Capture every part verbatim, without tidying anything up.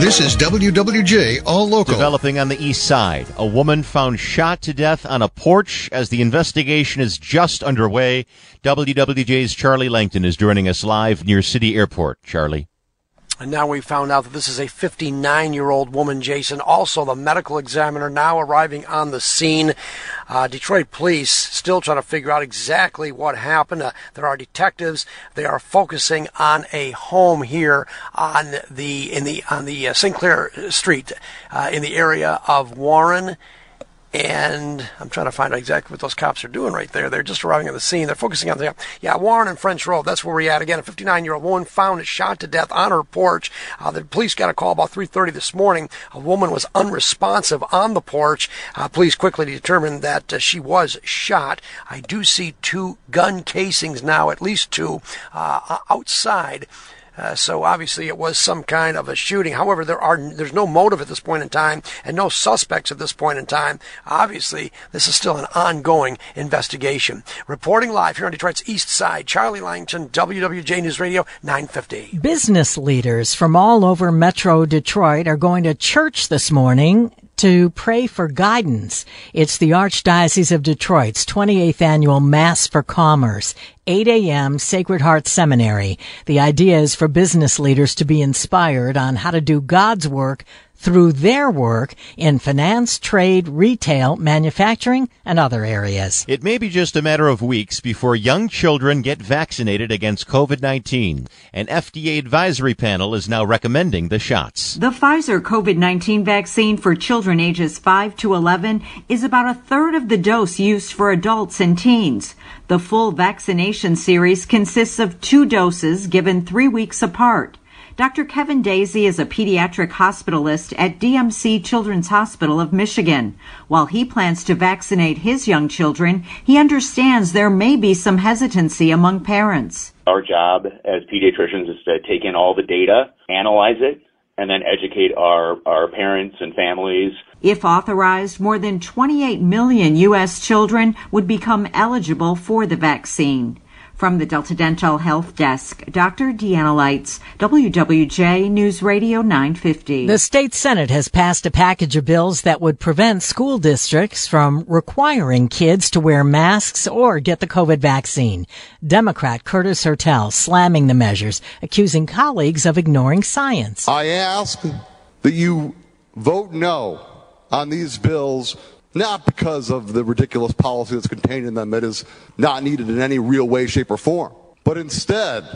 This is W W J All Local. Developing on the east side, a woman found shot to death on a porch as the investigation is just underway. W W J's Charlie Langton is joining us live near City Airport. Charlie. And now we found out that this is a fifty-nine-year-old woman, Jason. Also, the medical examiner now arriving on the scene. Uh, Detroit police still trying to figure out exactly what happened. Uh, there are detectives. They are focusing on a home here on the in the on the uh, Sinclair Street uh, in the area of Warren. And I'm trying to find out exactly what those cops are doing right there. They're just arriving on the scene. They're focusing on the, yeah, Warren and French Road. That's where we're at. Again, a fifty-nine-year-old woman found and shot to death on her porch. Uh, the police got a call about three thirty this morning. A woman was unresponsive on the porch. Uh, police quickly determined that uh, she was shot. I do see two gun casings now, at least two, uh, outside. Uh, so obviously it was some kind of a shooting. However, there are there's no motive at this point in time and no suspects at this point in time. Obviously, this is still an ongoing investigation. Reporting live here on Detroit's East Side, Charlie Langton, W W J News Radio nine fifty. Business leaders from all over Metro Detroit are going to church this morning to pray for guidance. It's the Archdiocese of Detroit's twenty-eighth Annual Mass for Commerce, eight a.m. Sacred Heart Seminary. The idea is for business leaders to be inspired on how to do God's work through their work in finance, trade, retail, manufacturing, and other areas. It may be just a matter of weeks before young children get vaccinated against covid nineteen. An F D A advisory panel is now recommending the shots. The Pfizer covid nineteen vaccine for children ages five to eleven is about a third of the dose used for adults and teens. The full vaccination series consists of two doses given three weeks apart. Doctor Kevin Daisy is a pediatric hospitalist at D M C Children's Hospital of Michigan. While he plans to vaccinate his young children, he understands there may be some hesitancy among parents. Our job as pediatricians is to take in all the data, analyze it, and then educate our, our parents and families. If authorized, more than twenty-eight million U S children would become eligible for the vaccine. From the Delta Dental Health Desk, Doctor Deanna Leitz, W W J News Radio nine fifty. The state Senate has passed a package of bills that would prevent school districts from requiring kids to wear masks or get the COVID vaccine. Democrat Curtis Hertel slamming the measures, accusing colleagues of ignoring science. I ask that you vote no on these bills, not because of the ridiculous policy that's contained in them that is not needed in any real way, shape, or form, but instead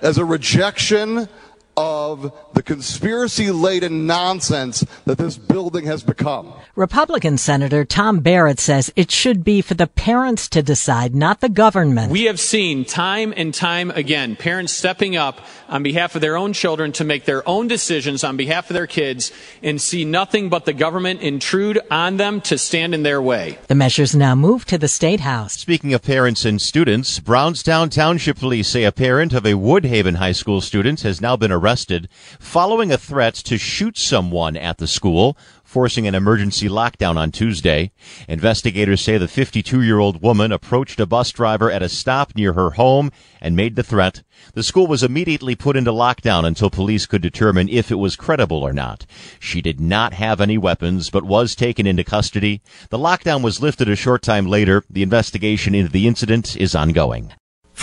as a rejection of the conspiracy-laden nonsense that this building has become. Republican Senator Tom Barrett says it should be for the parents to decide, not the government. We have seen time and time again parents stepping up on behalf of their own children to make their own decisions on behalf of their kids and see nothing but the government intrude on them to stand in their way. The measures now move to the State House. Speaking of parents and students, Brownstown Township Police say a parent of a Woodhaven High School student has now been arrested arrested following a threat to shoot someone at the school, forcing an emergency lockdown on Tuesday. Investigators say the fifty-two-year-old woman approached a bus driver at a stop near her home and made the threat. The school was immediately put into lockdown until police could determine if it was credible or not. She did not have any weapons, but was taken into custody. The lockdown was lifted a short time later. The investigation into the incident is ongoing.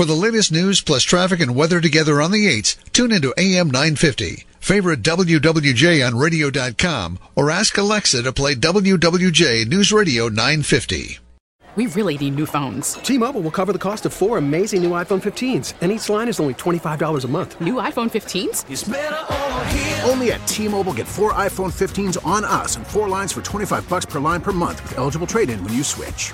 For the latest news plus traffic and weather together on the eights, tune into A M nine fifty. Favorite W W J on radio dot com or ask Alexa to play W W J News Radio nine fifty. We really need new phones. T-Mobile will cover the cost of four amazing new iPhone fifteens, and each line is only twenty-five dollars a month. New iPhone fifteens? It's better over here. Only at T-Mobile, get four iPhone fifteens on us and four lines for twenty-five dollars per line per month with eligible trade-in when you switch.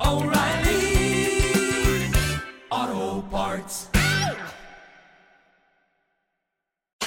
oh, oh, O'Reilly Auto Parts.